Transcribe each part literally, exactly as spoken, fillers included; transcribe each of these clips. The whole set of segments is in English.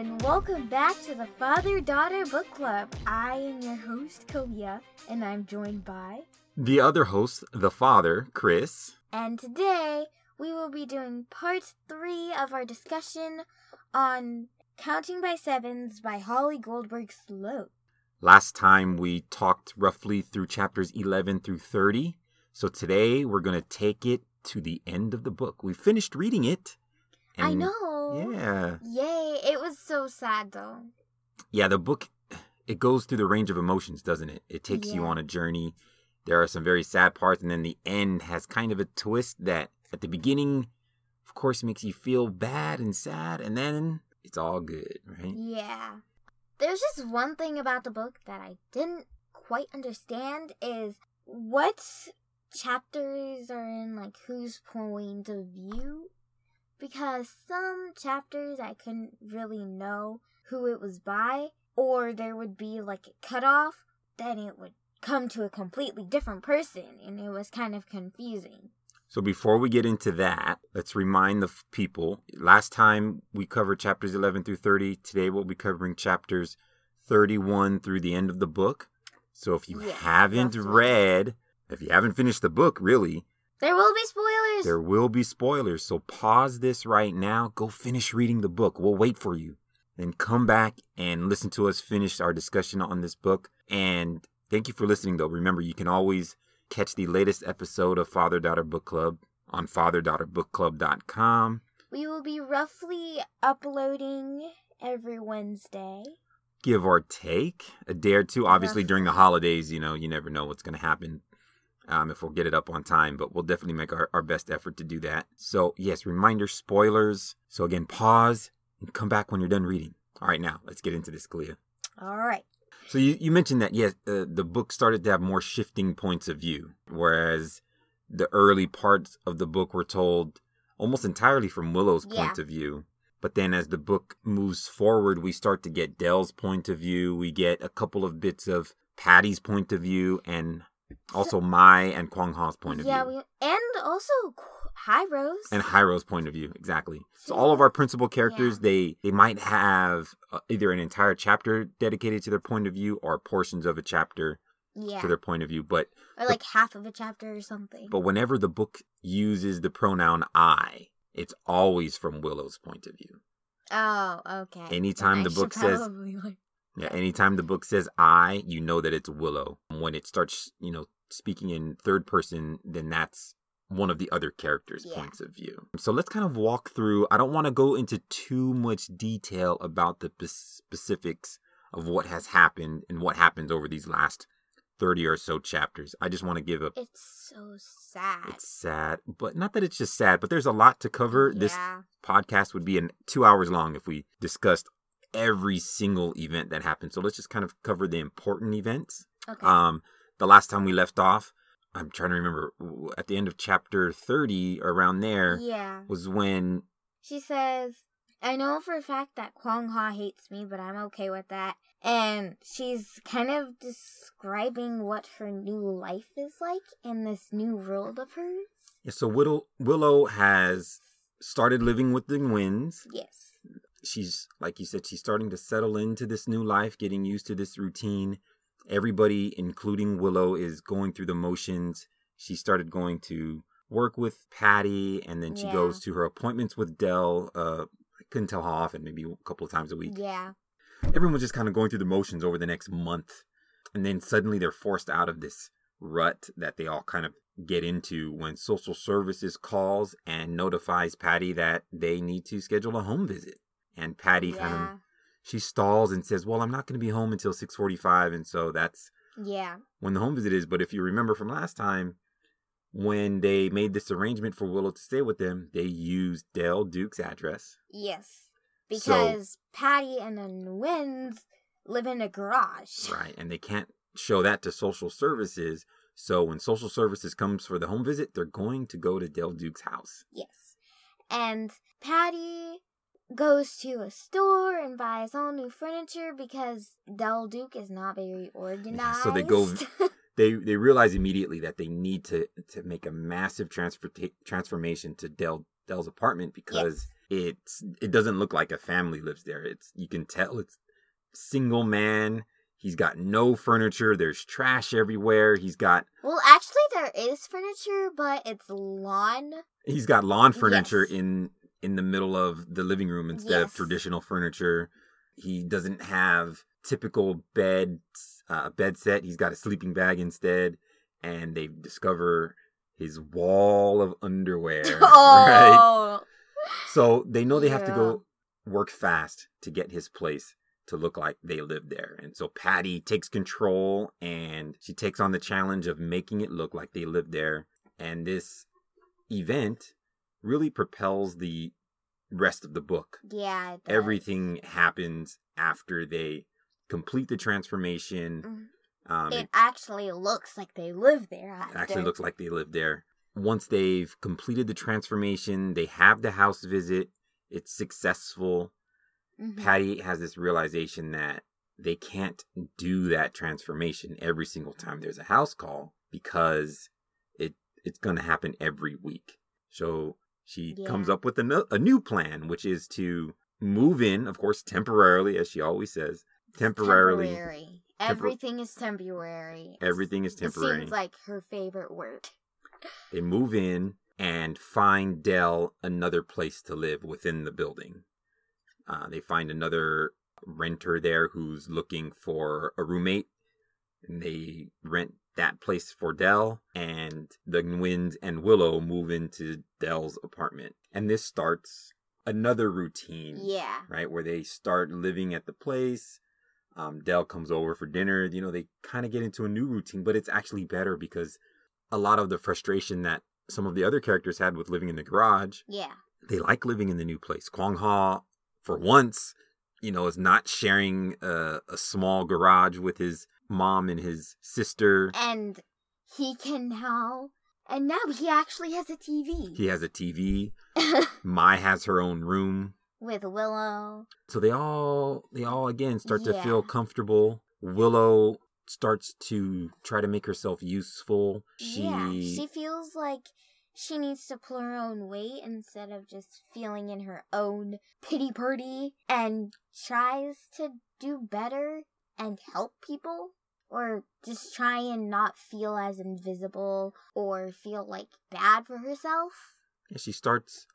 and welcome back to the Father-Daughter Book Club. I am your host, Kalia, and I'm joined by... the other host, the father, Chris. And today, we will be doing part three of our discussion on Counting by Sevens by Holly Goldberg Sloan. Last time, we talked roughly through chapters eleven through thirty, so today, we're going to take it to the end of the book. We finished reading it. And I know. Yeah. Yay. It was so sad, though. Yeah, the book, it goes through the range of emotions, doesn't it? It takes yeah. you on a journey. There are some very sad parts, and then the end has kind of a twist that at the beginning, of course, makes you feel bad and sad, and then it's all good, right? Yeah. There's just one thing about the book that I didn't quite understand is what chapters are in, like, whose point of view? Because some chapters I couldn't really know who it was by, or there would be like a cutoff, then it would come to a completely different person, and it was kind of confusing. So before we get into that, let's remind the f- people, last time we covered chapters eleven through thirty, today we'll be covering chapters thirty-one through the end of the book. So if you yeah, haven't definitely. read, if you haven't finished the book, really, there will be spoilers. There will be spoilers. So pause this right now. Go finish reading the book. We'll wait for you. Then come back and listen to us finish our discussion on this book. And thank you for listening, though. Remember, you can always catch the latest episode of Father-Daughter Book Club on father daughter book club dot com. We will be roughly uploading every Wednesday. Give or take a day or two. Obviously, roughly. During the holidays, you know, you never know what's going to happen. Um, if we'll get it up on time, but we'll definitely make our, our best effort to do that. So, yes, reminder, spoilers. So, again, pause and come back when you're done reading. All right, now, let's get into this, Kalia. All right. So, you, you mentioned that, yes, uh, the book started to have more shifting points of view, whereas the early parts of the book were told almost entirely from Willow's yeah. point of view. But then as the book moves forward, we start to get Dell's point of view. We get a couple of bits of Patty's point of view and... also, Mai and Kwang Ha's point of yeah, view. Yeah, and also Hiro's. And Hiro's point of view, exactly. So all of our principal characters, yeah. they, they might have either an entire chapter dedicated to their point of view or portions of a chapter yeah. to their point of view. But Or like but, half of a chapter or something. But whenever the book uses the pronoun I, it's always from Willow's point of view. Oh, okay. Anytime the book says... like... Yeah, anytime the book says I, you know that it's Willow. When it starts, you know, speaking in third person, then that's one of the other characters' yeah. points of view. So let's kind of walk through. I don't want to go into too much detail about the specifics of what has happened and what happens over these last thirty or so chapters. I just want to give a... It's so sad. It's sad, but not that it's just sad, but there's a lot to cover. Yeah. This podcast would be an, two hours long if we discussed every single event that happened. So let's just kind of cover the important events. Okay. Um, the last time we left off, I'm trying to remember, at the end of chapter thirty, around there, yeah. was when... she says, I know for a fact that Kwang Ha hates me, but I'm okay with that. And she's kind of describing what her new life is like in this new world of hers. Yeah, so Willow, Willow has started living with the Nguyen's. Yes. She's, like you said, she's starting to settle into this new life, getting used to this routine. Everybody, including Willow, is going through the motions. She started going to work with Patty, and then she yeah. goes to her appointments with Dell. Uh, I couldn't tell how often, maybe a couple of times a week. Yeah. Everyone's just kind of going through the motions over the next month. And then suddenly they're forced out of this rut that they all kind of get into when social services calls and notifies Patty that they need to schedule a home visit. And Patty yeah. kind of, she stalls and says, well, I'm not going to be home until six forty-five. And so that's yeah when the home visit is. But if you remember from last time, when they made this arrangement for Willow to stay with them, they used Dell Duke's address. Yes. Because so, Patty and the Nguyen's live in a garage. Right. And they can't show that to social services. So when social services comes for the home visit, they're going to go to Dell Duke's house. Yes. And Patty... goes to a store and buys all new furniture because Dell Duke is not very organized. Yeah, so they go, they they realize immediately that they need to, to make a massive transfer transformation to Dell Dell's apartment because yes. It's it doesn't look like a family lives there. It's you can tell it's single man. He's got no furniture. There's trash everywhere. He's got well, actually, there is furniture, but it's lawn. He's got lawn furniture yes. in in the middle of the living room instead yes. of traditional furniture. He doesn't have typical bed uh, bed set. He's got a sleeping bag instead, and they discover his wall of underwear. Oh. Right? So they know they yeah. have to go work fast to get his place to look like they live there. And so Patty takes control and she takes on the challenge of making it look like they live there. And this event really propels the rest of the book. Yeah. It does. Everything happens after they complete the transformation. Mm-hmm. Um, it, it actually looks like they live there. After. It actually looks like they live there. Once they've completed the transformation, they have the house visit. It's successful. Mm-hmm. Patty has this realization that they can't do that transformation every single time there's a house call because it it's going to happen every week. So she yeah. comes up with a, no, a new plan, which is to move in, of course, temporarily, as she always says. Temporarily. Temporary. Tempor- Everything is temporary. Everything is temporary. It seems like her favorite word. They move in and find Dell another place to live within the building. Uh, they find another renter there who's looking for a roommate. And they rent that place for Dell. And the Gwynns and Willow move into Dell's apartment. And this starts another routine. Yeah. Right? Where they start living at the place. Um, Dell comes over for dinner. You know, they kind of get into a new routine. But it's actually better because a lot of the frustration that some of the other characters had with living in the garage. Yeah. They like living in the new place. Kwang Ha, for once, you know, is not sharing a, a small garage with his mom and his sister. And he can now... And now he actually has a T V. He has a T V. Mai has her own room. With Willow. So they all, they all again, start yeah. to feel comfortable. Willow starts to try to make herself useful. She... Yeah, she feels like she needs to pull her own weight instead of just feeling in her own pity party, and tries to do better and help people, or just try and not feel as invisible or feel like bad for herself. Yeah, she starts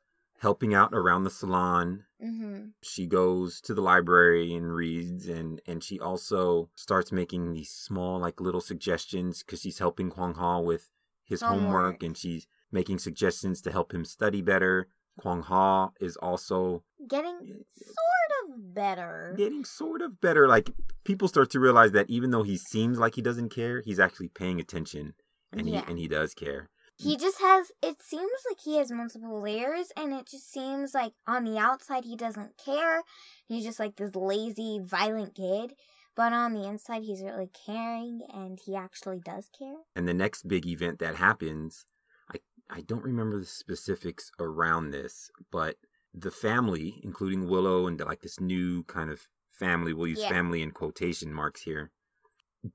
helping out around the salon. Mm-hmm. She goes to the library and reads, and, and she also starts making these small, like, little suggestions because she's helping Kwang Ha with his homework. homework, and she's making suggestions to help him study better. Kwang Ha is also... Getting sort of better. Getting sort of better. Like, people start to realize that even though he seems like he doesn't care, he's actually paying attention, and yeah. he and he does care. He just has, it seems like he has multiple layers, and it just seems like on the outside he doesn't care. He's just like this lazy, violent kid. But on the inside he's really caring, and he actually does care. And the next big event that happens, I, I don't remember the specifics around this, but the family, including Willow and like this new kind of family, we'll use yeah. family in quotation marks here.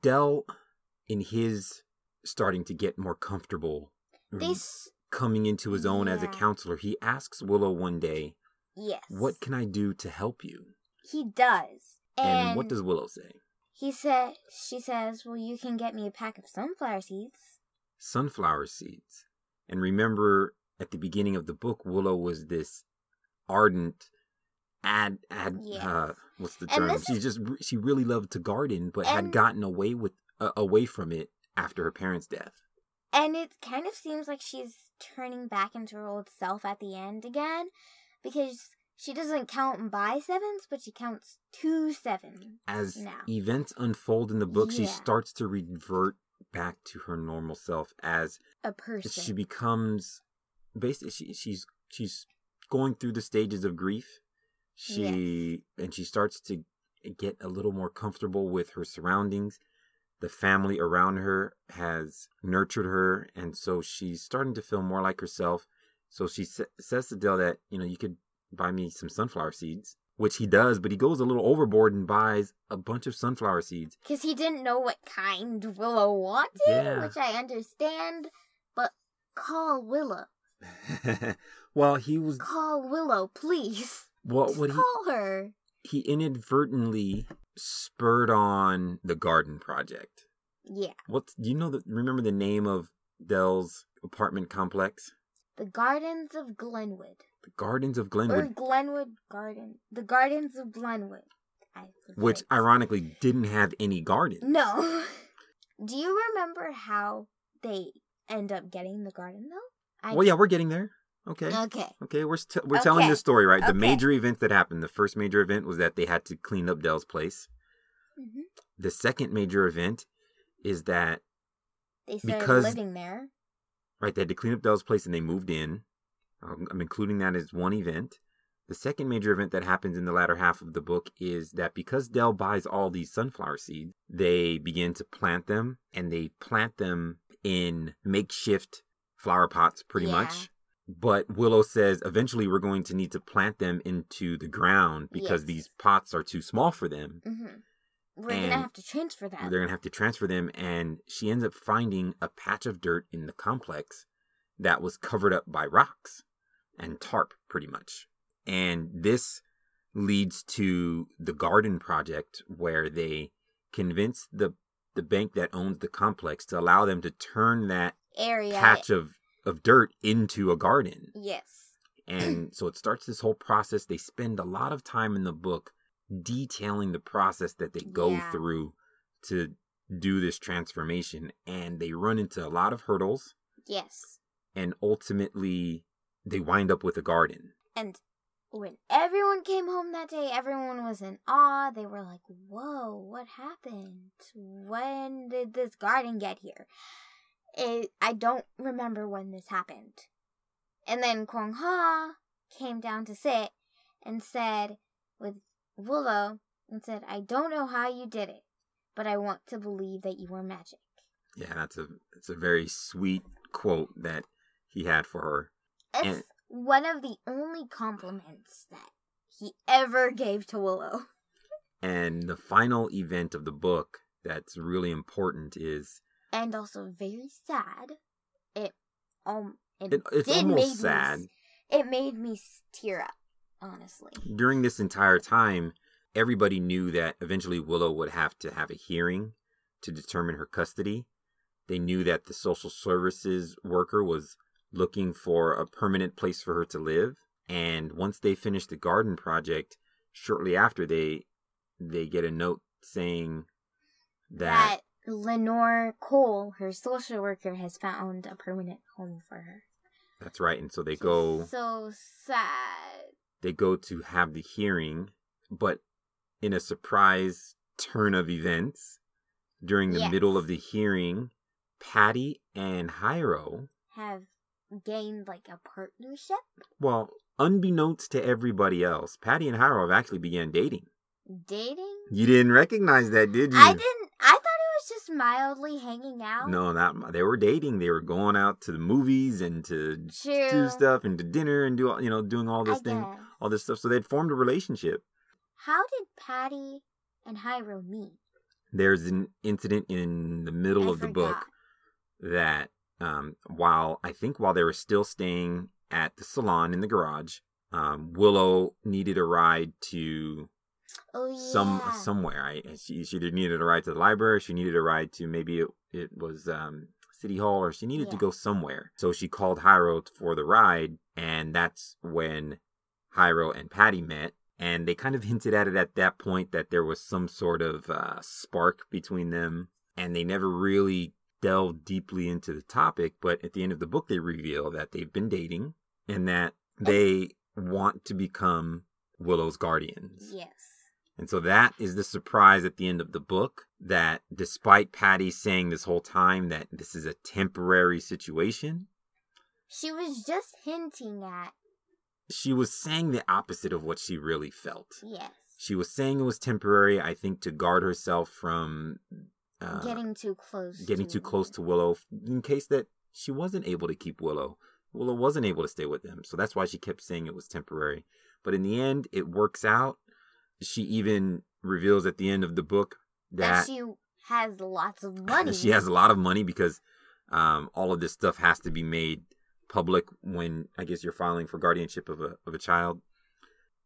Dell, in his starting to get more comfortable. This, coming into his own yeah. as a counselor, he asks Willow one day, yes, what can I do to help you? He does. And, and what does Willow say? He said, she says, well, you can get me a pack of sunflower seeds. Sunflower seeds. And remember, at the beginning of the book, Willow was this ardent ad, ad yes. uh, what's the term? She is, just, she really loved to garden, but had gotten away with, uh, away from it after her parents' death. And it kind of seems like she's turning back into her old self at the end again, because she doesn't count by sevens, but she counts two sevens as now. Events unfold in the book, yeah. she starts to revert back to her normal self as a person. She becomes basically she, she's she's going through the stages of grief. She yes. and she starts to get a little more comfortable with her surroundings. The family around her has nurtured her, and so she's starting to feel more like herself. So she sa- says to Dell that, you know, you could buy me some sunflower seeds, which he does, but he goes a little overboard and buys a bunch of sunflower seeds. Because he didn't know what kind Willow wanted, yeah. which I understand, but call Willow. Well, he was... Call Willow, please. What Just would call he... her. He inadvertently spurred on the garden project. Yeah. What's, do you know, the, remember the name of Dell's apartment complex? The Gardens of Glenwood. The Gardens of Glenwood. Or Glenwood Garden. The Gardens of Glenwood. I Which, ironically, didn't have any gardens. No. Do you remember how they end up getting the garden, though? I well, yeah, we're getting there. Okay. Okay. Okay, we're st- we're okay. telling this story, right? Okay. The major event that happened, the first major event was that they had to clean up Dell's place. Mm-hmm. The second major event is that they started because, living there. Right, they had to clean up Dell's place and they moved in. Um, I'm including that as one event. The second major event that happens in the latter half of the book is that because Dell buys all these sunflower seeds, they begin to plant them, and they plant them in makeshift flower pots pretty yeah. much. But Willow says, eventually we're going to need to plant them into the ground because yes. these pots are too small for them. Mm-hmm. We're going to have to transfer them. They're going to have to transfer them. And she ends up finding a patch of dirt in the complex that was covered up by rocks and tarp, pretty much. And this leads to the garden project where they convince the, the bank that owns the complex to allow them to turn that area patch of of dirt into a garden. Yes. And so it starts this whole process. They spend a lot of time in the book detailing the process that they go yeah. through to do this transformation. And they run into a lot of hurdles. Yes. And ultimately, they wind up with a garden. And when everyone came home that day, everyone was in awe. They were like, whoa, what happened? When did this garden get here? It, I don't remember when this happened. And then Kwong Ha came down to sit and said with Willow and said, I don't know how you did it, but I want to believe that you were magic. Yeah, that's a it's a very sweet quote that he had for her. It's and, one of the only compliments that he ever gave to Willow. And the final event of the book that's really important is... And also very sad. It um it, it it's did almost made sad. Me, it made me tear up, honestly. During this entire time, everybody knew that eventually Willow would have to have a hearing to determine her custody. They knew that the social services worker was looking for a permanent place for her to live. And once they finish the garden project, shortly after they they get a note saying that, that Lenore Cole, her social worker, has found a permanent home for her. That's right. And so they She's go... so sad. They go to have the hearing, but in a surprise turn of events, during the yes. middle of the hearing, Patty and Hyro... have gained, like, a partnership? Well, unbeknownst to everybody else, Patty and Hyro have actually began dating. Dating? You didn't recognize that, did you? I didn't. I thought just mildly hanging out. No, not they were dating. They were going out to the movies and to True. do stuff and to dinner and do you know doing all this I thing, guess. all this stuff. So they'd formed a relationship. How did Patty and Hyro meet? There's an incident in the middle I of forgot. the book that um, while I think while they were still staying at the salon in the garage, um, Willow needed a ride to. Oh, yeah. Some somewhere, right? She she either needed a ride to the library, or she needed a ride to maybe it, it was um, City Hall, or she needed yeah. to go somewhere. So she called Hyro for the ride, and that's when Hyro and Patty met, and they kind of hinted at it at that point that there was some sort of uh, spark between them, and they never really delved deeply into the topic. But at the end of the book, they reveal that they've been dating and that they want to become Willow's guardians. Yes. And so that is the surprise at the end of the book, that despite Patty saying this whole time that this is a temporary situation, she was just hinting at... She was saying the opposite of what she really felt. Yes. She was saying it was temporary, I think, to guard herself from... Uh, getting too close. Getting to too Willow. close to Willow, in case that she wasn't able to keep Willow. Willow wasn't able to stay with them, so that's why she kept saying it was temporary. But in the end, it works out. She even reveals at the end of the book that, that she has lots of money. She has a lot of money because um, all of this stuff has to be made public when, I guess, you're filing for guardianship of a of a child.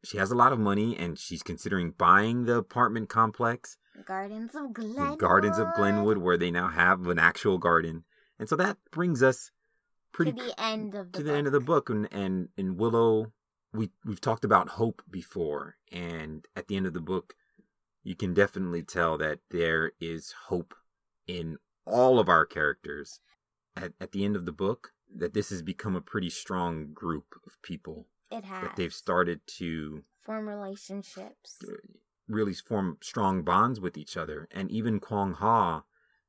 She has a lot of money, and she's considering buying the apartment complex. Gardens of Glenwood. Gardens of Glenwood, where they now have an actual garden. And so that brings us pretty to the end of the to book. the end of the book. And and in Willow, we we've talked about hope before, and at the end of the book, you can definitely tell that there is hope in all of our characters. At at the end of the book, that this has become a pretty strong group of people. It has. That they've started to form relationships. Really form strong bonds with each other. And even Kwong Ha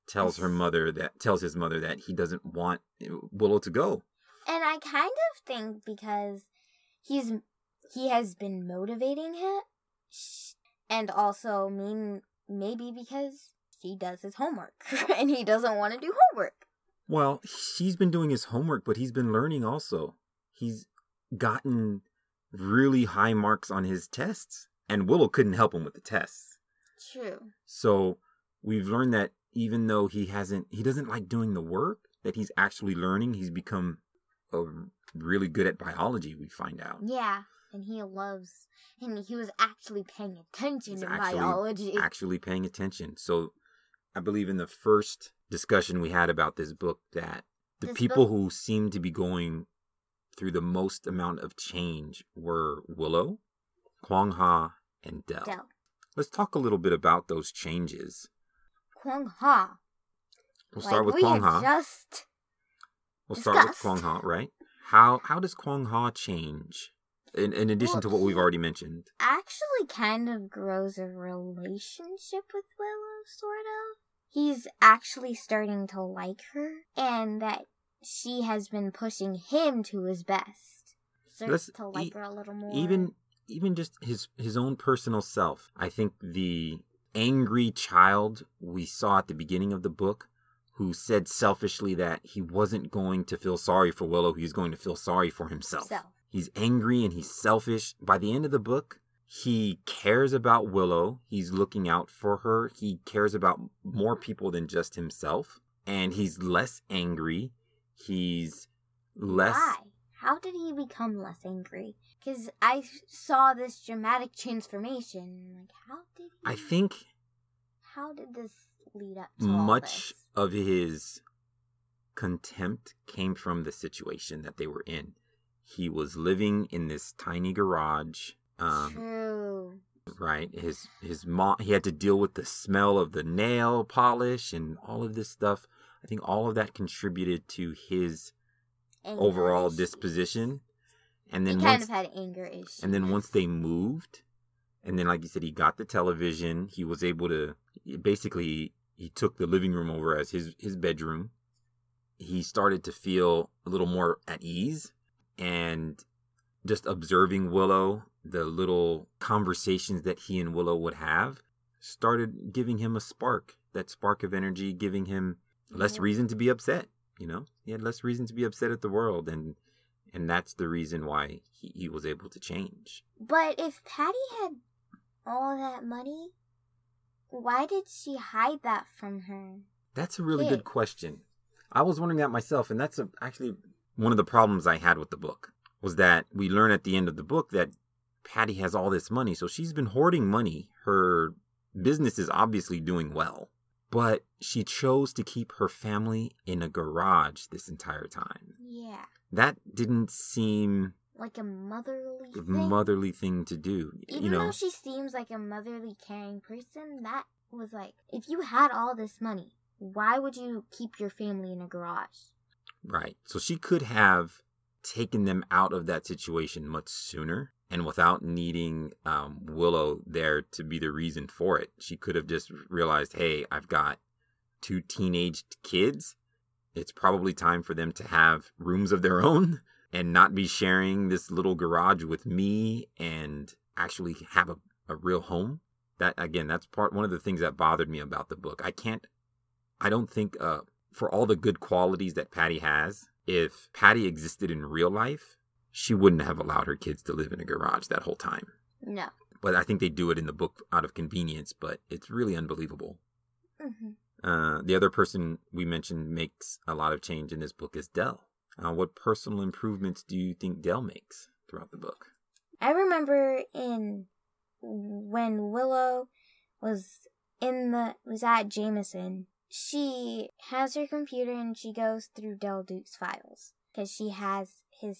tells her mother that tells his mother that he doesn't want Willow to go. And I kind of think because he's he has been motivating him, and also mean maybe because he does his homework and he doesn't want to do homework. Well, she's been doing his homework, but he's been learning also. He's gotten really high marks on his tests, and Willow couldn't help him with the tests. True. So we've learned that even though he hasn't, he doesn't like doing the work, that he's actually learning. He's become a, really good at biology, we find out. Yeah, and he loves, and he was actually paying attention to biology. Actually paying attention. So I believe in the first discussion we had about this book that the this people book? who seemed to be going through the most amount of change were Willow, Kwong Ha, and Del. Del. Let's talk a little bit about those changes. Kwong Ha. We'll like start with we Kwong Ha. Just we'll discussed. start with Kwong Ha, right? How how does Kwong Ha change? In in addition well, to what we've already mentioned, actually, kind of grows a relationship with Willow, sort of. He's actually starting to like her, and that she has been pushing him to his best. So to like e- her a little more. Even even just his his own personal self. I think the angry child we saw at the beginning of the book, who said selfishly that he wasn't going to feel sorry for Willow, he was going to feel sorry for himself. So. He's angry and he's selfish. By the end of the book, he cares about Willow. He's looking out for her. He cares about more people than just himself. And he's less angry. He's less... Why? How did he become less angry? Because I saw this dramatic transformation. Like, how did he... I think... How did this lead up to much all this? Of his contempt came from the situation that they were in. He was living in this tiny garage. Um, True. Right. His his mom. He had to deal with the smell of the nail polish and all of this stuff. I think all of that contributed to his anger overall issues. disposition. And then he kind once, of had anger issues. And then once they moved, and then like you said, he got the television. He was able to basically he took the living room over as his his bedroom. He started to feel a little more at ease. And just observing Willow, the little conversations that he and Willow would have started giving him a spark, that spark of energy, giving him less reason to be upset. You know, he had less reason to be upset at the world. And and that's the reason why he, he was able to change. But if Patty had all that money, why did she hide that from her? That's a really kid? good question. I was wondering that myself. And that's a, actually... One of the problems I had with the book was that we learn at the end of the book that Patty has all this money. So she's been hoarding money. Her business is obviously doing well. But she chose to keep her family in a garage this entire time. Yeah. That didn't seem... Like a motherly thing? motherly thing to do. Even you know, though she seems like a motherly, caring person, that was like, if you had all this money, why would you keep your family in a garage? Right. So she could have taken them out of that situation much sooner and without needing um, Willow there to be the reason for it. She could have just realized, hey, I've got two teenage kids. It's probably time for them to have rooms of their own and not be sharing this little garage with me and actually have a, a real home. That, again, that's part one of the things that bothered me about the book. I can't, I don't think... Uh, For all the good qualities that Patty has, if Patty existed in real life, she wouldn't have allowed her kids to live in a garage that whole time. No. But I think they do it in the book out of convenience, but it's really unbelievable. Mm-hmm. Uh, the other person we mentioned makes a lot of change in this book is Del. Uh, what personal improvements do you think Dell makes throughout the book? I remember in when Willow was in the was at Jameson, she has her computer and she goes through Del Duke's files because she has his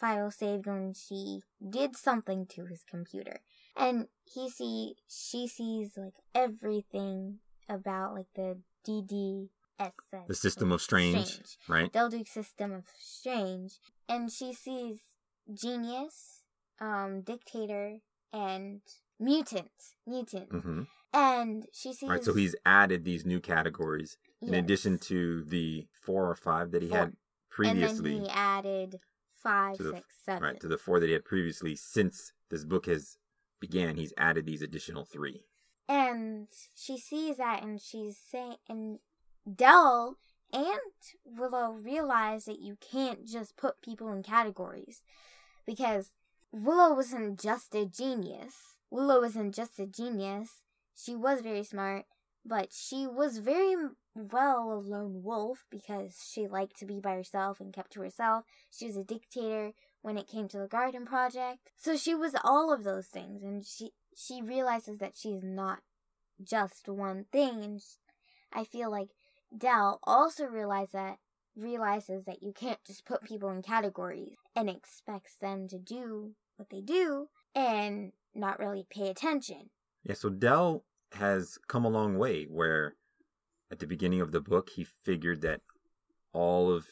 file saved when she did something to his computer. And he see she sees like everything about like the D D S S, the system of strange, strange. Right? Del Duke's system of strange, and she sees genius, um, dictator, and mutants, mutant. Mm-hmm. And she sees... All right, so he's added these new categories yes. in addition to the four or five that he four. had previously. And then he added five, the, six, seven. Right, to the four that he had previously. Since this book has began, he's added these additional three. And she sees that and she's saying... And Del and Willow realize that you can't just put people in categories. Because Willow wasn't just a genius. Willow wasn't just a genius. She was very smart, but she was very well a lone wolf because she liked to be by herself and kept to herself. She was a dictator when it came to the garden project. So she was all of those things, and she she realizes that she's not just one thing. And she, I feel like Dell also realizes that, realizes that you can't just put people in categories and expect them to do what they do and not really pay attention. Yeah, so Dell has come a long way where at the beginning of the book, he figured that all of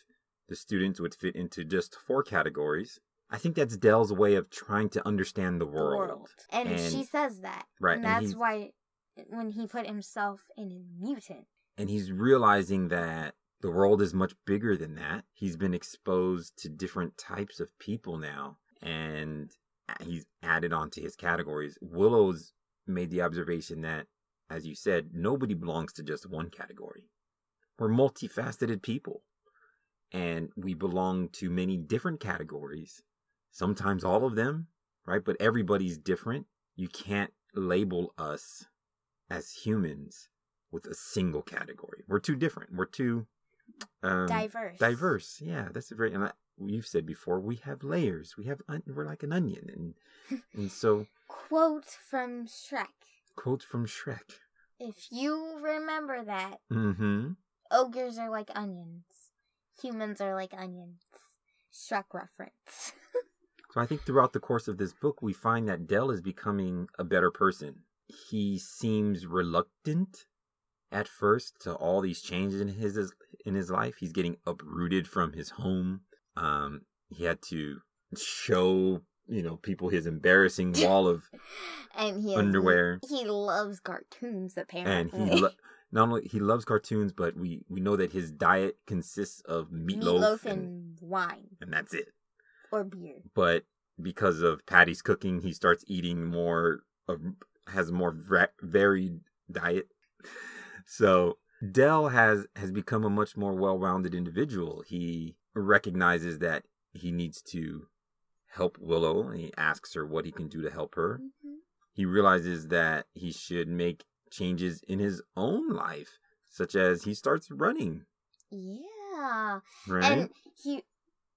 the students would fit into just four categories. I think that's Dell's way of trying to understand the world. The world. And, and she says that. Right. And, and that's he, why when he put himself in a mutant. And he's realizing that the world is much bigger than that. He's been exposed to different types of people now. And he's added on to his categories. Willow's made the observation that, as you said, nobody belongs to just one category. We're multifaceted people, and we belong to many different categories, sometimes all of them, right? But everybody's different. You can't label us as humans with a single category. We're too different. We're too... Um, diverse. Diverse, yeah. That's a very... And I, you've said before, we have layers. We have... Un, we're like an onion, and and so... Quote from Shrek. Quote from Shrek. If you remember that, mm-hmm. ogres are like onions. Humans are like onions. Shrek reference. So I think throughout the course of this book, we find that Dell is becoming a better person. He seems reluctant at first to all these changes in his in his life. He's getting uprooted from his home. Um, he had to show... you know, people his embarrassing wall of and he has, underwear. He loves cartoons, apparently. And he lo- not only he loves cartoons, but we, we know that his diet consists of meatloaf, meatloaf and, and wine. And that's it. Or beer. But because of Patty's cooking, he starts eating more, of, has a more va- varied diet. So Dell has, has become a much more well-rounded individual. He recognizes that he needs to help Willow, and he asks her what he can do to help her. Mm-hmm. He realizes that he should make changes in his own life, such as he starts running. Yeah. Right? And he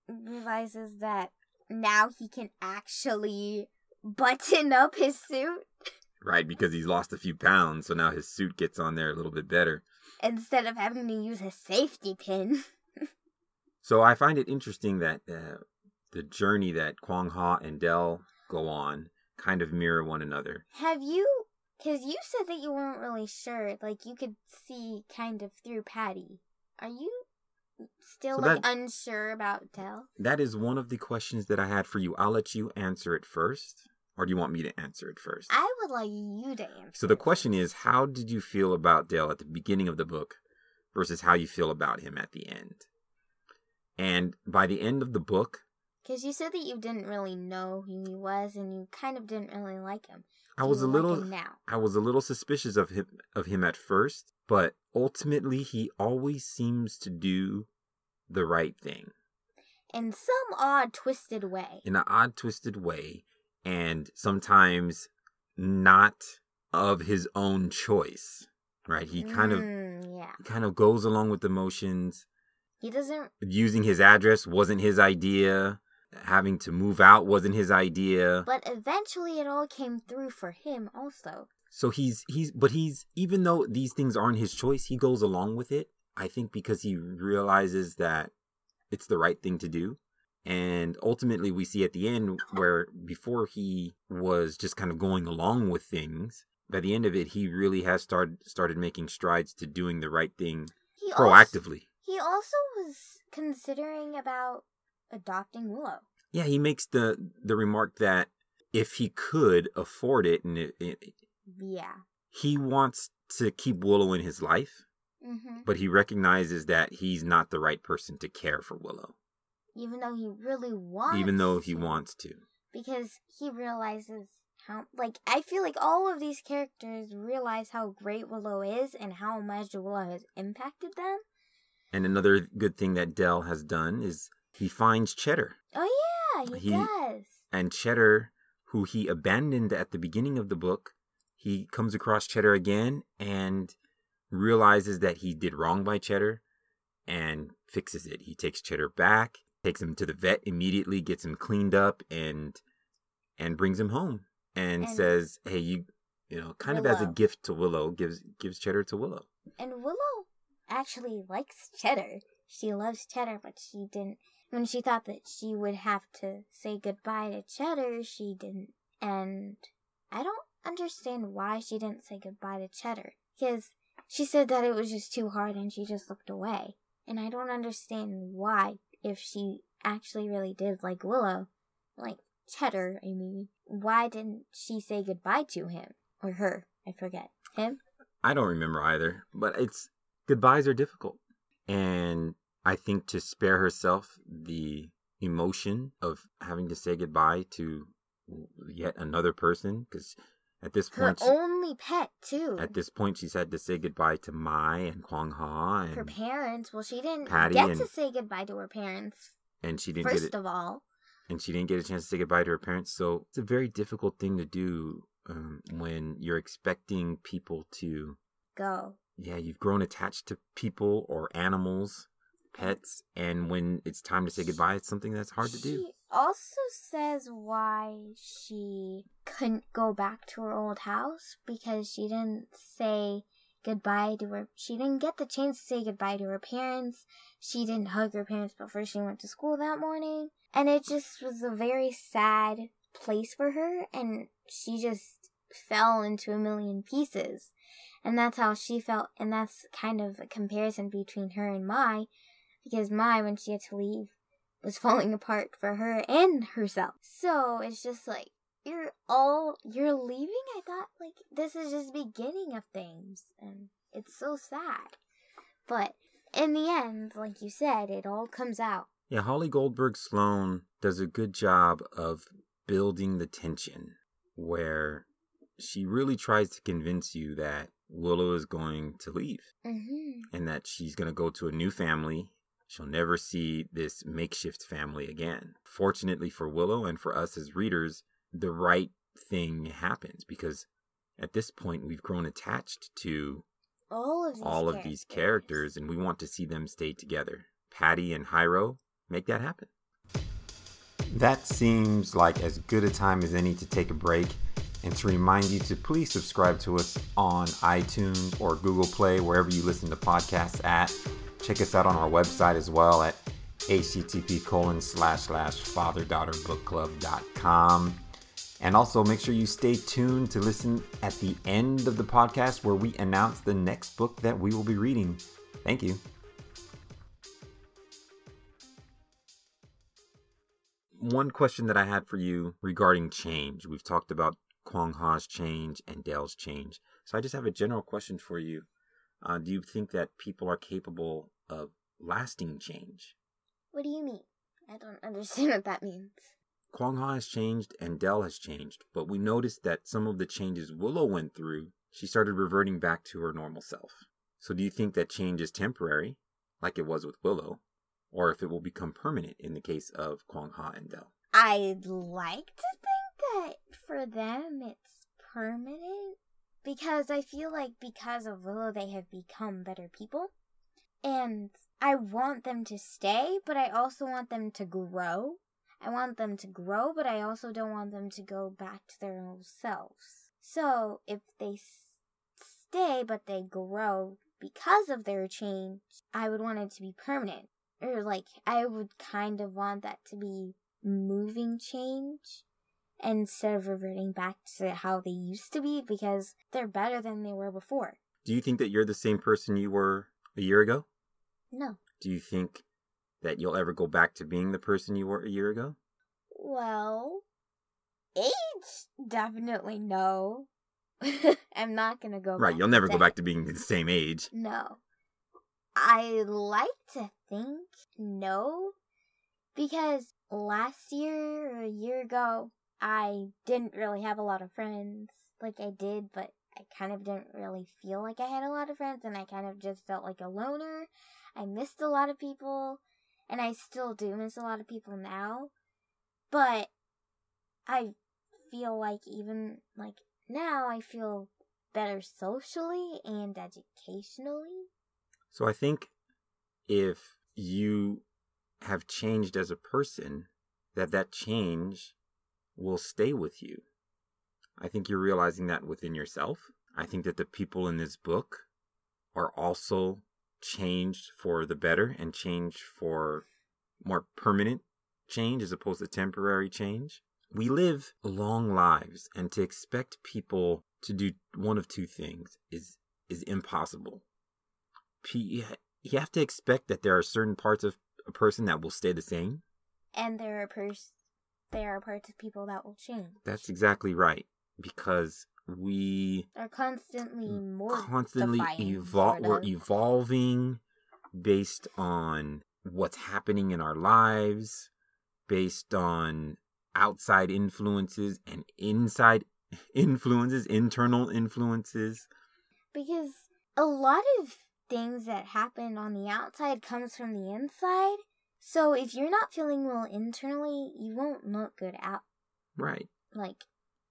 realizes that now he can actually button up his suit. Right, because he's lost a few pounds, so now his suit gets on there a little bit better. Instead of having to use a safety pin. So I find it interesting that... Uh, the journey that Kwang Ha and Dell go on kind of mirror one another. Have you, because you said that you weren't really sure, like you could see kind of through Patty. Are you still so like that, unsure about Dell? That is one of the questions that I had for you. I'll let you answer it first. Or do you want me to answer it first? I would like you to answer. So the question is, how did you feel about Dell at the beginning of the book versus how you feel about him at the end? And by the end of the book, because you said that you didn't really know who he was, and you kind of didn't really like him. I was a little, I was a little suspicious of him, of him at first, but ultimately he always seems to do the right thing. In some odd, twisted way. In an odd, twisted way, and sometimes not of his own choice, right? He kind mm, of, yeah. kind of goes along with the motions. He doesn't... Using his address wasn't his idea. Having to move out wasn't his idea. But eventually it all came through for him also. So he's... he's, but he's... Even though these things aren't his choice, he goes along with it. I think because he realizes that it's the right thing to do. And ultimately we see at the end where before he was just kind of going along with things, by the end of it, he really has started started making strides to doing the right thing he proactively. Also, he also was considering about adopting Willow. Yeah, he makes the, the remark that if he could afford it, and it, it, yeah, he wants to keep Willow in his life, mm-hmm. but he recognizes that he's not the right person to care for Willow. Even though he really wants. Even though he wants to. Because he realizes. How, like, I feel like all of these characters realize how great Willow is and how much Willow has impacted them. And another good thing that Dell has done is he finds Cheddar. Oh, yeah, he, he does. And Cheddar, who he abandoned at the beginning of the book, he comes across Cheddar again and realizes that he did wrong by Cheddar and fixes it. He takes Cheddar back, takes him to the vet immediately, gets him cleaned up, and and brings him home. And, and says, hey, you you know, kind Willow. Of as a gift to Willow, gives gives Cheddar to Willow. And Willow actually likes Cheddar. She loves Cheddar, but she didn't. When she thought that she would have to say goodbye to Cheddar, she didn't. And I don't understand why she didn't say goodbye to Cheddar. Because she said that it was just too hard and she just looked away. And I don't understand why, if she actually really did like Willow. Like, Cheddar, I mean. Why didn't she say goodbye to him? Or her, I forget. Him? I don't remember either, but it's, goodbyes are difficult. And I think to spare herself the emotion of having to say goodbye to yet another person, because at this point... Her only pet, too. At this point, she's had to say goodbye to Mai and Kwang Ha and... Her parents. Well, she didn't Patty get and, to say goodbye to her parents, and she didn't first get it. of all. And she didn't get a chance to say goodbye to her parents. So it's a very difficult thing to do um, when you're expecting people to... Go. Yeah, you've grown attached to people or animals, pets. And when it's time to say goodbye, it's something that's hard to do. She also says why she couldn't go back to her old house. Because she didn't say goodbye to her... She didn't get the chance to say goodbye to her parents. She didn't hug her parents before she went to school that morning. And it just was a very sad place for her, and she just fell into a million pieces. And that's how she felt, and that's kind of a comparison between her and Mai, because Mai, when she had to leave, was falling apart for her and herself. So it's just like, you're all, you're leaving? I thought, like, this is just the beginning of things, and it's so sad. But in the end, like you said, it all comes out. Yeah, Holly Goldberg Sloan does a good job of building the tension where she really tries to convince you that Willow is going to leave mm-hmm. and that she's going to go to a new family. She'll never see this makeshift family again. Fortunately for Willow and for us as readers, the right thing happens because at this point we've grown attached to all of these, all characters. Of these characters and we want to see them stay together. Patty and Hyro. Make that happen. That seems like as good a time as any to take a break and to remind you to please subscribe to us on iTunes or Google Play, wherever you listen to podcasts at. Check us out on our website as well at h t t p colon slash slash father daughter book club dot com. And also make sure you stay tuned to listen at the end of the podcast where we announce the next book that we will be reading. Thank you. One question that I had for you regarding change. We've talked about Kwang Ha's change and Dale's change. So I just have a general question for you. Uh, do you think that people are capable of lasting change? What do you mean? I don't understand what that means. Kwang Ha has changed and Dale has changed. But we noticed that some of the changes Willow went through, she started reverting back to her normal self. So do you think that change is temporary, like it was with Willow? Or if it will become permanent in the case of Kwang Ha and Dell. I'd like to think that for them it's permanent. Because I feel like because of Willow they have become better people. And I want them to stay, but I also want them to grow. I want them to grow, but I also don't want them to go back to their old selves. So if they s- stay, but they grow because of their change, I would want it to be permanent. Or, like, I would kind of want that to be moving change instead of reverting back to how they used to be, because they're better than they were before. Do you think that you're the same person you were a year ago? No. Do you think that you'll ever go back to being the person you were a year ago? Well, age, definitely no. I'm not going to go right, back. Right, you'll never go back to being the same age. No. I like to think no, because last year or a year ago, I didn't really have a lot of friends. Like, I did, but I kind of didn't really feel like I had a lot of friends, and I kind of just felt like a loner. I missed a lot of people, and I still do miss a lot of people now, but I feel like even, like, now I feel better socially and educationally. So I think if you have changed as a person, that that change will stay with you. I think you're realizing that within yourself. I think that the people in this book are also changed for the better and changed for more permanent change as opposed to temporary change. We live long lives, and to expect people to do one of two things is is impossible. You have to expect that there are certain parts of a person that will stay the same. And there are pers- there are parts of people that will change. That's exactly right. Because we are constantly more constantly evol- we're evolving based on what's happening in our lives, based on outside influences and inside influences, internal influences. Because a lot of things that happen on the outside comes from the inside. So if you're not feeling well internally, you won't look good out. Right. Like,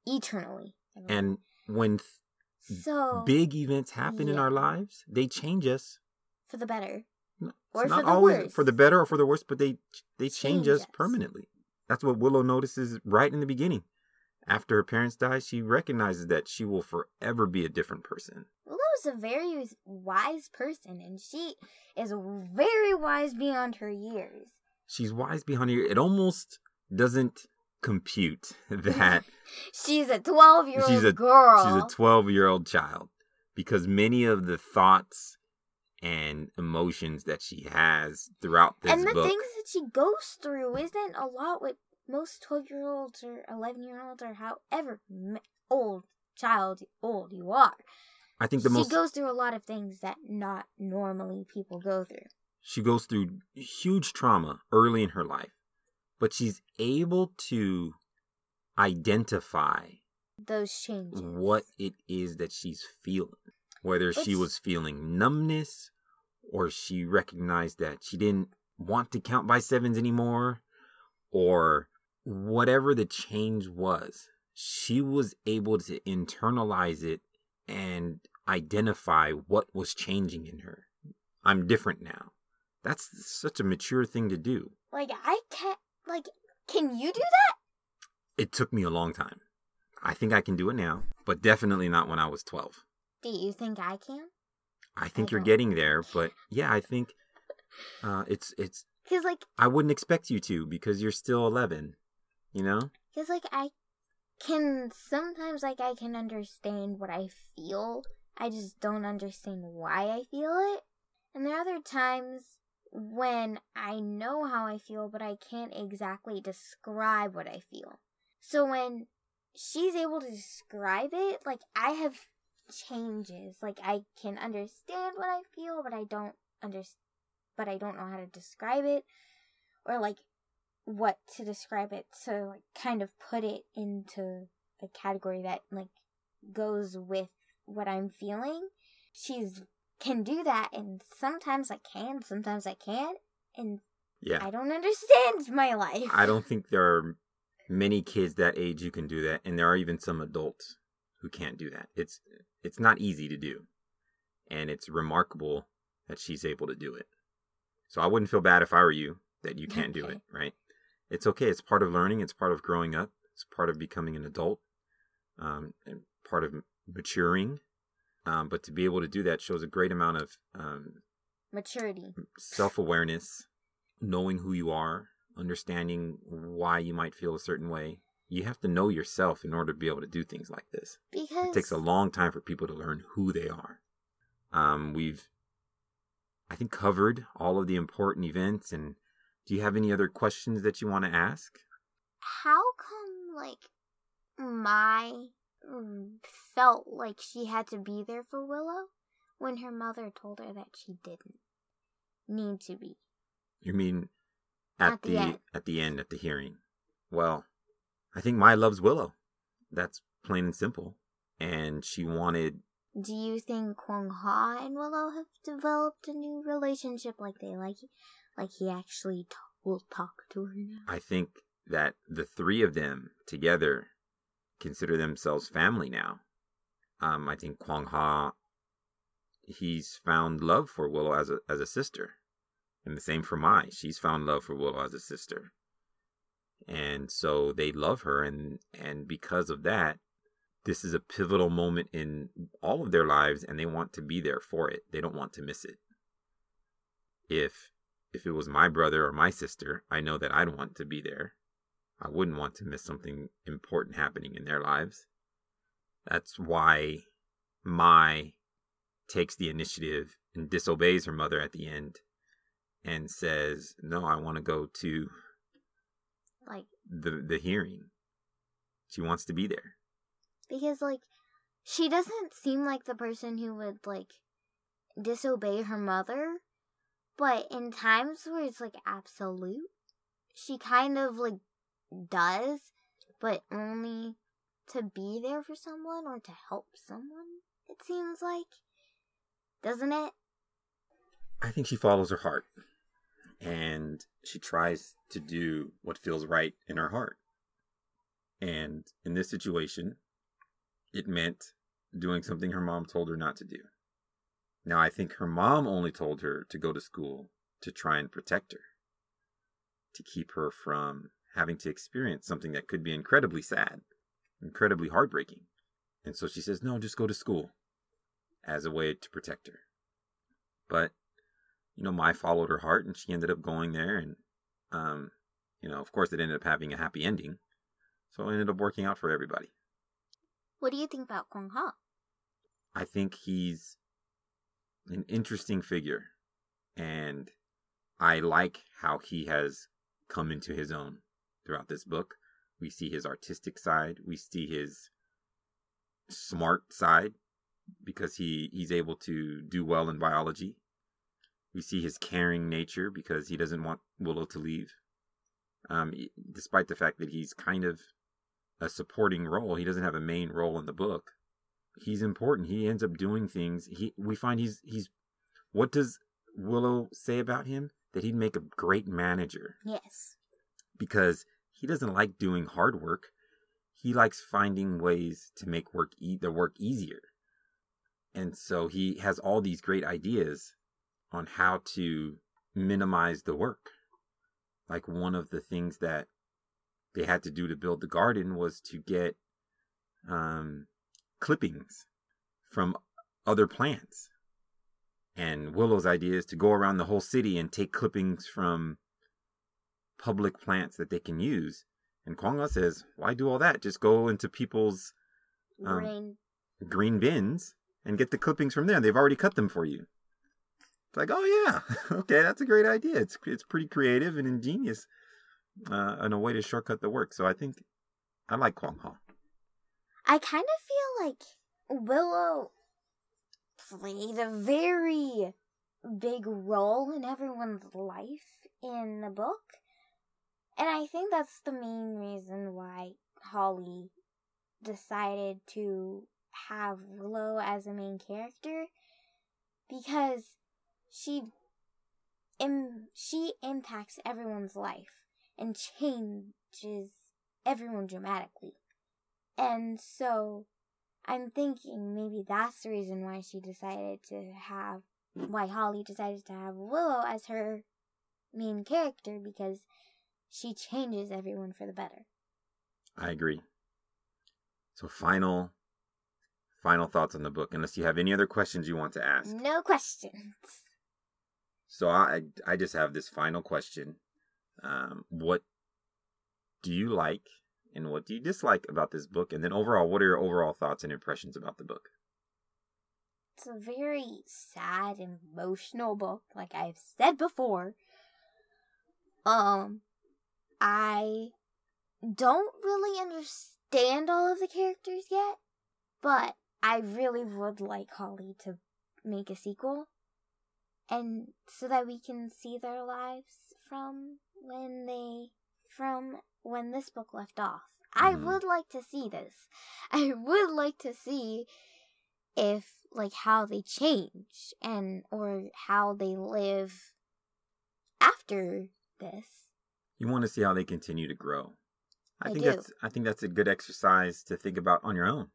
eternally. I mean. And when th- so, big events happen yeah. in our lives, they change us. For the better. No, or not for the always worse. For the better or for the worse, but they they change, change us, us permanently. That's what Willow notices right in the beginning. After her parents die, she recognizes that she will forever be a different person. A very wise person, and she is very wise beyond her years. She's wise beyond her years. It almost doesn't compute that she's a twelve-year-old she's a, girl. She's a twelve-year-old child, because many of the thoughts and emotions that she has throughout this book and the book, things that she goes through isn't a lot what most twelve-year-olds or eleven-year-olds or however old child old you are. I think the she most, goes through a lot of things that not normally people go through. She goes through huge trauma early in her life, but she's able to identify those changes. What it is that she's feeling, whether it's, she was feeling numbness, or she recognized that she didn't want to count by sevens anymore, or whatever the change was, she was able to internalize it and identify what was changing in her. I'm different now. That's such a mature thing to do. Like, I can't, like, can you do that? It took me a long time. I think I can do it now, but definitely not when I was twelve. Do you think I can? I think I you're don't. Getting there, but yeah, I think uh, it's, it's, Cause like, I wouldn't expect you to, because you're still eleven, you know? Because, like, I can sometimes, like, I can understand what I feel. I just don't understand why I feel it. And there are other times when I know how I feel, but I can't exactly describe what I feel. So when she's able to describe it, like, I have changes. Like, I can understand what I feel, but I don't under- but I don't know how to describe it. Or, like, what to describe it, so like kind of put it into a category that like goes with what I'm feeling. She's can do that, and sometimes I can, sometimes I can't, and yeah, I don't understand my life. I don't think there are many kids that age who can do that, and there are even some adults who can't do that. It's it's not easy to do, and it's remarkable that she's able to do it. So I wouldn't feel bad if I were you that you can't okay. do it, right? It's okay. It's part of learning. It's part of growing up. It's part of becoming an adult, um, and part of maturing. Um, but to be able to do that shows a great amount of um, maturity, self-awareness, knowing who you are, understanding why you might feel a certain way. You have to know yourself in order to be able to do things like this. Because it takes a long time for people to learn who they are. Um, we've, I think, covered all of the important events. And do you have any other questions that you want to ask? How come, like, Mai felt like she had to be there for Willow when her mother told her that she didn't need to be? You mean at, at the, the end. at the end, at the hearing? Well, I think Mai loves Willow. That's plain and simple. And she wanted... Do you think Kwon Ha and Willow have developed a new relationship like they like? Like he actually t- will talk to her now? I think that the three of them together consider themselves family now. Um, I think Kwon Ha, he's found love for Willow as a, as a sister. And the same for Mai. She's found love for Willow as a sister. And so they love her, and, and because of that, this is a pivotal moment in all of their lives, and they want to be there for it. They don't want to miss it. If if it was my brother or my sister, I know that I'd want to be there. I wouldn't want to miss something important happening in their lives. That's why Mai takes the initiative and disobeys her mother at the end and says, no, I want to go to... Like the the hearing. She wants to be there. Because like she doesn't seem like the person who would like disobey her mother, but in times where it's like absolute, she kind of like does, but only to be there for someone or to help someone, it seems like. Doesn't it? I think she follows her heart. And she tries to do what feels right in her heart. And in this situation, it meant doing something her mom told her not to do. Now, I think her mom only told her to go to school to try and protect her, to keep her from having to experience something that could be incredibly sad, incredibly heartbreaking. And so she says, no, just go to school, as a way to protect her. But you know, Mai followed her heart, and she ended up going there, and, um, you know, of course it ended up having a happy ending, so it ended up working out for everybody. What do you think about Kwon Ha? I think he's an interesting figure, and I like how he has come into his own throughout this book. We see his artistic side, we see his smart side, because he, he's able to do well in biology. We see his caring nature because he doesn't want Willow to leave. Um, despite the fact that he's kind of a supporting role, he doesn't have a main role in the book. He's important. He ends up doing things. He we find he's he's. What does Willow say about him? That he'd make a great manager. Yes. Because he doesn't like doing hard work. He likes finding ways to make work e- the work easier. And so he has all these great ideas on how to minimize the work. Like one of the things that they had to do to build the garden was to get um, clippings from other plants. And Willow's idea is to go around the whole city and take clippings from public plants that they can use. And Kwon Ha says, why do all that? Just go into people's um, green. green bins and get the clippings from there. They've already cut them for you. Like, oh yeah, okay, that's a great idea. It's it's pretty creative and ingenious, uh, and a way to shortcut the work. So I think I like Kwon Ha. I kind of feel like Willow played a very big role in everyone's life in the book, and I think that's the main reason why Holly decided to have Willow as a main character, because She Im- she impacts everyone's life and changes everyone dramatically. And so I'm thinking maybe that's the reason why she decided to have why Holly decided to have Willow as her main character, because she changes everyone for the better. I agree. So final, final thoughts on the book, unless you have any other questions you want to ask. No questions. So I, I just have this final question. Um, what do you like and what do you dislike about this book? And then overall, what are your overall thoughts and impressions about the book? It's a very sad and emotional book, like I've said before. Um, I don't really understand all of the characters yet, but I really would like Holly to make a sequel, and so that we can see their lives from when they, from when this book left off. Mm-hmm. I would like to see this. I would like to see if, like, how they change and, or how they live after this. You want to see how they continue to grow. I, I think do. that's I think that's a good exercise to think about on your own.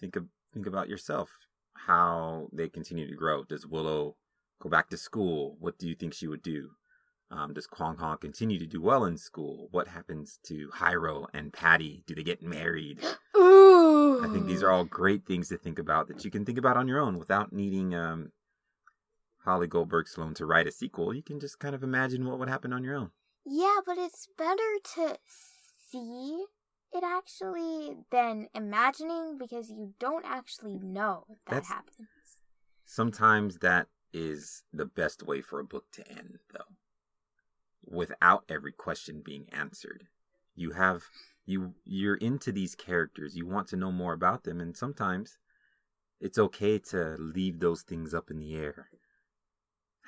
Think of, think about yourself, how they continue to grow. Does Willow go back to school? What do you think she would do? Um, does Kwang Hong continue to do well in school? What happens to Hyro and Patty? Do they get married? Ooh. I think these are all great things to think about that you can think about on your own without needing um, Holly Goldberg Sloan to write a sequel. You can just kind of imagine what would happen on your own. Yeah, but it's better to see it actually than imagining, because you don't actually know that That's, happens. Sometimes that is the best way for a book to end, though. Without every question being answered. You have, you, you're into these characters. You want to know more about them. And sometimes it's okay to leave those things up in the air.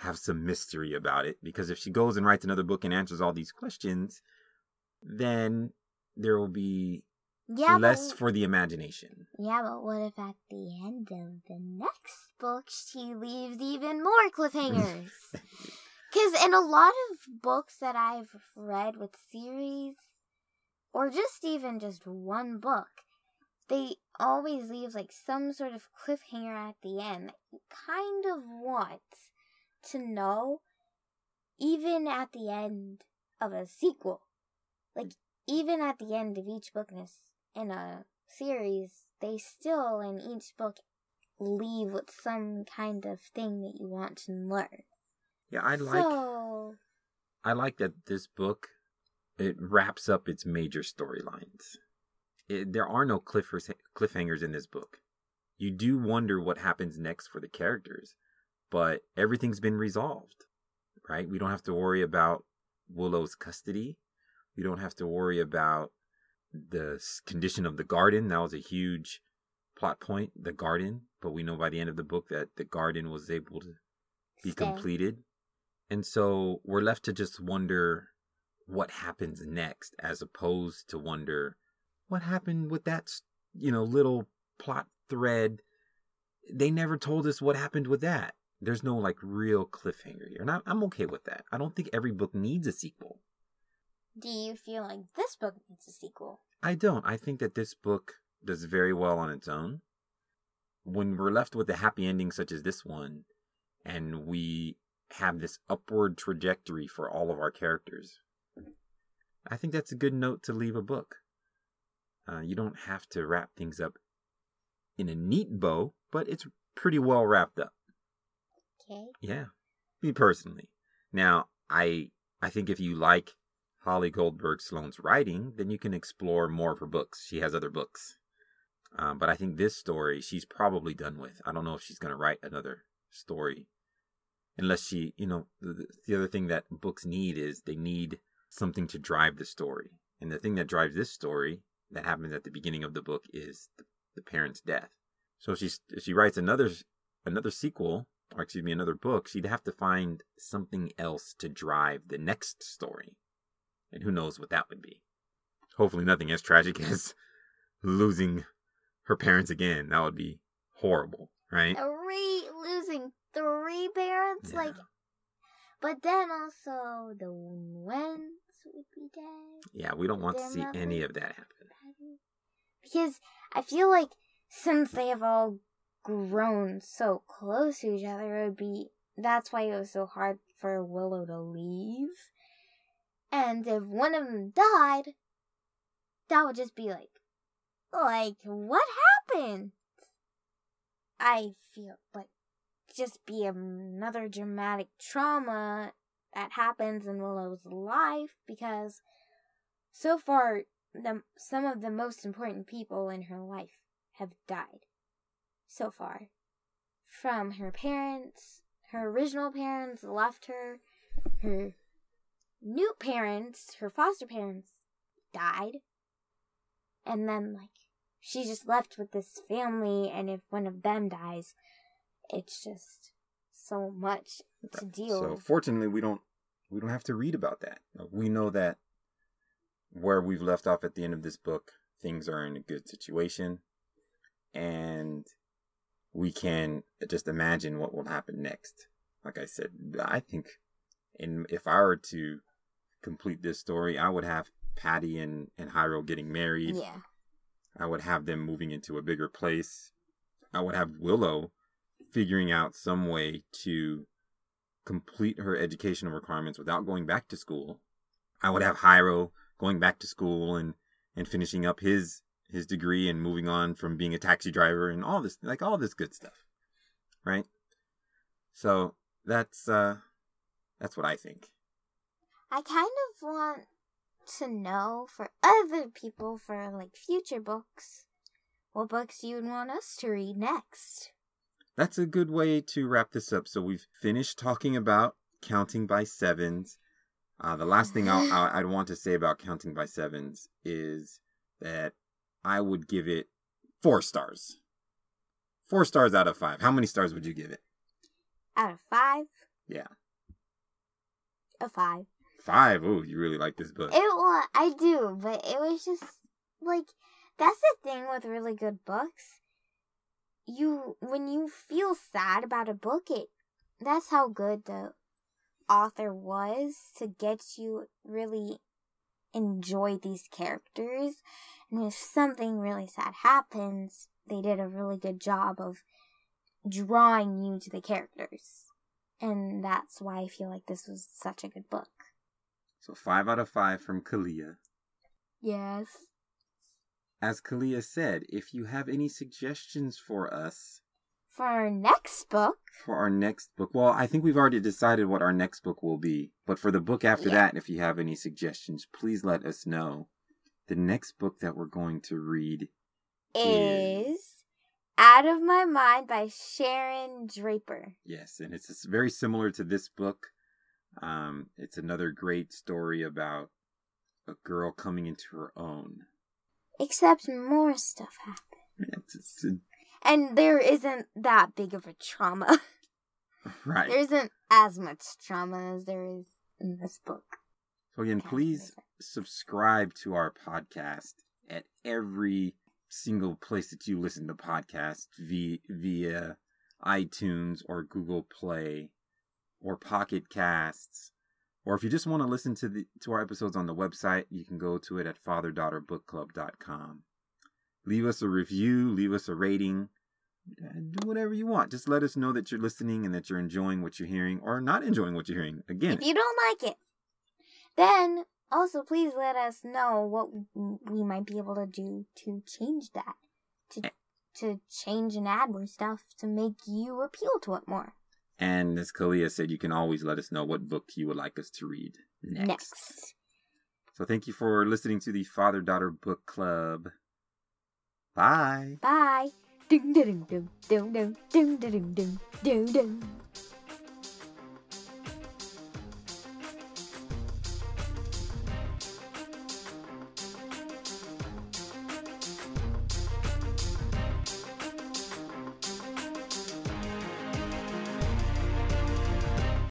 Have some mystery about it. Because if she goes and writes another book and answers all these questions, then there will be yeah, less but, for the imagination. Yeah, but what if at the end of the next book, she leaves even more cliffhangers? Because in a lot of books that I've read with series, or just even just one book, they always leave like some sort of cliffhanger at the end that you kind of want to know, even at the end of a sequel. Like, even at the end of each book in a series, they still, in each book, leave with some kind of thing that you want to learn. Yeah, I like so... I like that this book, it wraps up its major storylines. There are no cliffers, cliffhangers in this book. You do wonder what happens next for the characters, but everything's been resolved, right? We don't have to worry about Willow's custody. We don't have to worry about the condition of the garden. That was a huge plot point, the garden. But we know by the end of the book that the garden was able to be Stay. completed. And so we're left to just wonder what happens next, as opposed to wonder what happened with that, you know, little plot thread. They never told us what happened with that. There's no like real cliffhanger here. And I, I'm okay with that. I don't think every book needs a sequel. Do you feel like this book needs a sequel? I don't. I think that this book does very well on its own. When we're left with a happy ending such as this one, and we have this upward trajectory for all of our characters, I think that's a good note to leave a book. Uh, you don't have to wrap things up in a neat bow, but it's pretty well wrapped up. Okay. Yeah. Me personally. Now, I I think if you like Holly Goldberg Sloan's writing, then you can explore more of her books. She has other books. Um, but I think this story, she's probably done with. I don't know if she's going to write another story. Unless she, you know, the, the other thing that books need is they need something to drive the story. And the thing that drives this story that happens at the beginning of the book is the, the parents' death. So if she, if she writes another another sequel, or excuse me, another book, she'd have to find something else to drive the next story. And who knows what that would be. Hopefully nothing as tragic as losing her parents again. That would be horrible, right? Three, losing three parents? Yeah. Like, but then also the Wens would be dead. Yeah, we don't want to see any of that happen. Because I feel like since they have all grown so close to each other, it would be, that's why it was so hard for Willow to leave. And if one of them died, that would just be like, like, what happened? I feel like just be another dramatic trauma that happens in Willow's life, because so far, the, some of the most important people in her life have died. So far. From her parents, her original parents left her, her new parents, her foster parents, died. And then, like, she's just left with this family, and if one of them dies, it's just so much to deal with. So fortunately, we don't we don't have to read about that. We know that where we've left off at the end of this book, things are in a good situation, and we can just imagine what will happen next. Like I said, I think in, if I were to complete this story, I would have Patty and, and Hyrule getting married. Yeah. I would have them moving into a bigger place. I would have Willow figuring out some way to complete her educational requirements without going back to school. I would have Hyrule going back to school and, and finishing up his his degree and moving on from being a taxi driver and all this, like all this good stuff, right? So that's uh, that's what I think. I kind of want to know for other people, for like future books, what books you would want us to read next. That's a good way to wrap this up. So we've finished talking about Counting by Sevens. Uh, the last thing I'll, I'll, I'd want to say about Counting by Sevens is that I would give it four stars. Four stars out of five. How many stars would you give it? Out of five? Yeah. A five. Five? Ooh, you really like this book. It, well, I do, but it was just, like, that's the thing with really good books. You, when you feel sad about a book, it, that's how good the author was to get you really enjoy these characters. And if something really sad happens, they did a really good job of drawing you to the characters. And that's why I feel like this was such a good book. So five out of five from Kalia. Yes. As Kalia said, if you have any suggestions for us... For our next book. For our next book. Well, I think we've already decided what our next book will be. But for the book after yeah. that, if you have any suggestions, please let us know. The next book that we're going to read is... is Out of My Mind by Sharon Draper. Yes, and it's very similar to this book. Um, it's another great story about a girl coming into her own. Except more stuff happens. And there isn't that big of a trauma. Right. There isn't as much trauma as there is in this book. So again, please subscribe to our podcast at every single place that you listen to podcasts, via, via iTunes or Google Play or Pocket Casts. Or if you just want to listen to the to our episodes on the website, you can go to it at father daughter book club dot com. Leave us a review, leave us a rating, do whatever you want. Just let us know that you're listening and that you're enjoying what you're hearing or not enjoying what you're hearing. Again, if you don't like it, then also please let us know what we might be able to do to change that, to to change and add more stuff to make you appeal to it more. And as Kalia said, you can always let us know what book you would like us to read next. next. So thank you for listening to the Father Daughter Book Club. Bye. Bye. Ding ding ding ding ding ding ding ding ding ding.